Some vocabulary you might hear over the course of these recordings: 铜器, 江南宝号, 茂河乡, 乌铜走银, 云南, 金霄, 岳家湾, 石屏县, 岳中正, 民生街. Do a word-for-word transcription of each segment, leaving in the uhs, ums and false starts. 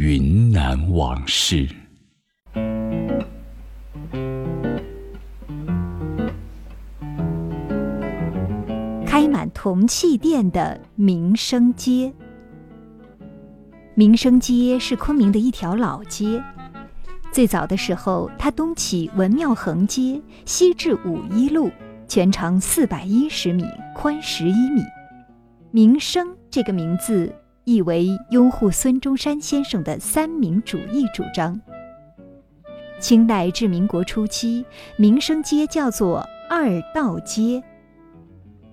云南往事。开满铜器店的民生街。民生街是昆明的一条老街，最早的时候它东起文庙横街，西至五一路，全长四百一十米，宽十一米。民生这个名字意为拥护孙中山先生的三民主义主张。清代至民国初期，民生街叫做二道街。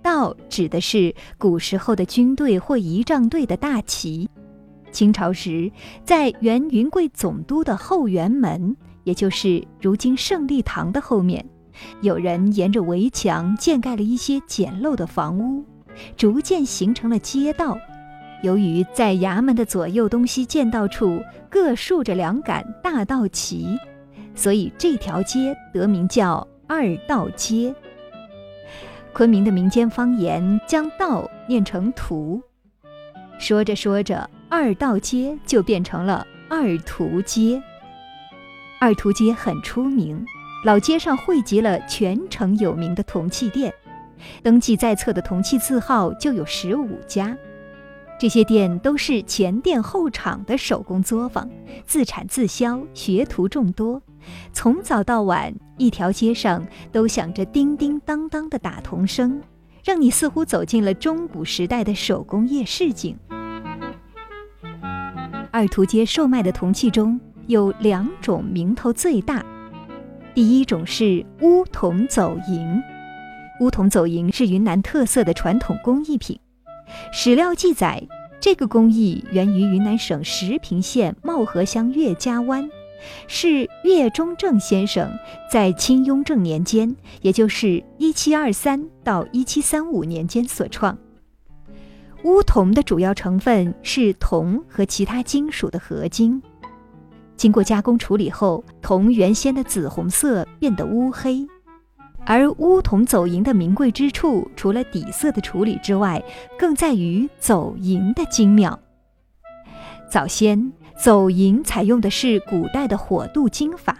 道指的是古时候的军队或仪仗队的大旗。清朝时，在原云贵总督的后园门，也就是如今胜利堂的后面，有人沿着围墙建盖了一些简陋的房屋，逐渐形成了街道。由于在衙门的左右东西间道处各竖着两杆大道旗，所以这条街得名叫二道街。昆明的民间方言将道念成图，说着说着，二道街就变成了二图街。二图街很出名，老街上汇集了全城有名的铜器店，登记在册的铜器字号就有十五家。这些店都是前店后厂的手工作坊，自产自销，学徒众多。从早到晚，一条街上都响着叮叮当当的打铜声，让你似乎走进了中古时代的手工业市井。二图街售卖的铜器中有两种名头最大，第一种是乌铜走银。乌铜走银是云南特色的传统工艺品。史料记载，这个工艺源于云南省石屏县茂河乡岳家湾，是岳中正先生在清雍正年间，也就是一七二三到一七三五年间所创。乌铜的主要成分是铜和其他金属的合金，经过加工处理后，铜原先的紫红色变得乌黑。而乌铜走银的名贵之处，除了底色的处理之外，更在于走银的精妙。早先，走银采用的是古代的火镀金法，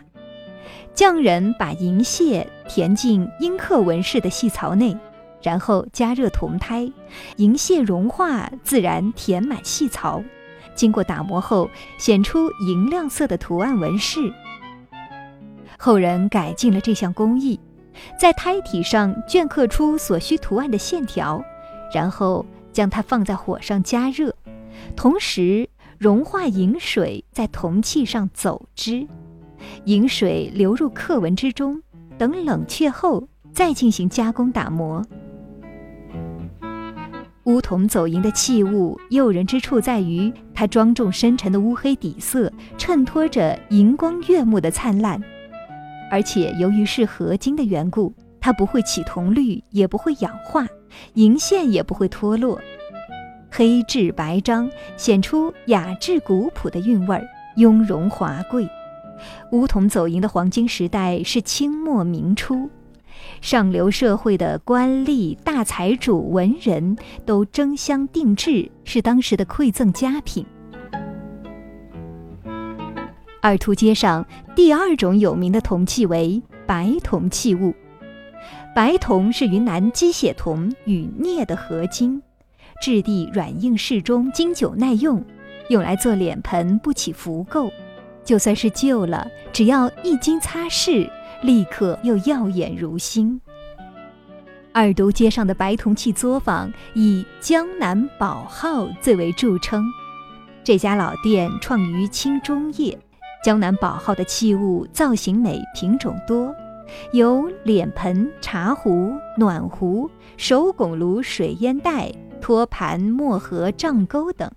匠人把银屑填进阴刻纹饰的细槽内，然后加热铜胎，银屑融化，自然填满细槽，经过打磨后，显出银亮色的图案纹饰。后人改进了这项工艺，在胎体上镌刻出所需图案的线条，然后将它放在火上加热，同时融化银水在铜器上走之，银水流入刻纹之中，等冷却后再进行加工打磨。乌铜走银的器物诱人之处在于，它庄重深沉的乌黑底色衬托着银光悦目的灿烂，而且由于是合金的缘故，它不会起铜绿，也不会氧化，银线也不会脱落，黑质白章，显出雅致古朴的韵味，雍容华贵。乌铜走银的黄金时代是清末明初，上流社会的官吏、大财主、文人都争相定制，是当时的馈赠佳品。二图街上第二种有名的铜器为白铜器物。白铜是云南鸡血铜与镍的合金，质地软硬适中，经久耐用，用来做脸盆不起浮垢，就算是旧了，只要一经擦拭，立刻又耀眼如新。二图街上的白铜器作坊以江南宝号最为著称，这家老店创于清中叶。江南宝号的器物造型美，品种多，有脸盆、茶壶、暖壶、手拱炉、水烟袋、托盘、墨盒、帐钩等。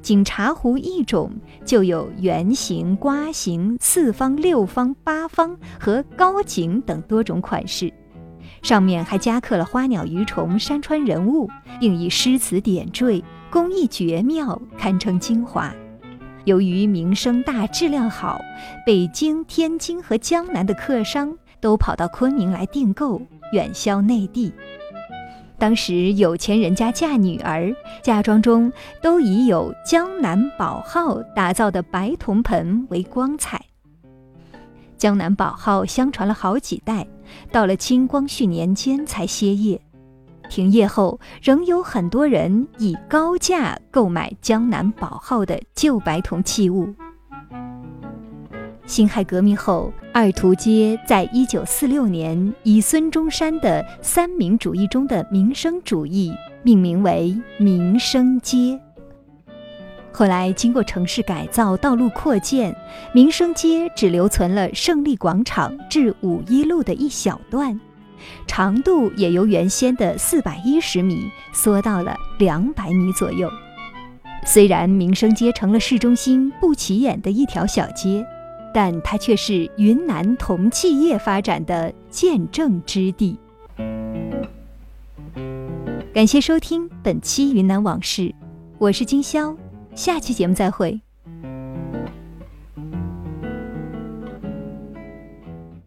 仅茶壶一种就有圆形、瓜形、四方、六方、八方和高颈等多种款式，上面还加刻了花鸟鱼虫、山川人物，并以诗词点缀，工艺绝妙，堪称精华。由于名声大、质量好，北京、天津和江南的客商都跑到昆明来订购，远销内地。当时有钱人家嫁女儿，嫁妆中都以有江南宝号打造的白铜盆为光彩。江南宝号相传了好几代，到了清光绪年间才歇业。停业后，仍有很多人以高价购买江南宝号的旧白铜器物。辛亥革命后，二涂街在一九四六年以孙中山的三民主义中的民生主义命名为民生街。后来经过城市改造、道路扩建，民生街只留存了胜利广场至五一路的一小段，长度也由原先的四百一十米缩到了两百米左右。虽然民生街成了市中心不起眼的一条小街，但它却是云南铜器业发展的见证之地。感谢收听本期《云南往事》，我是金霄，下期节目再会。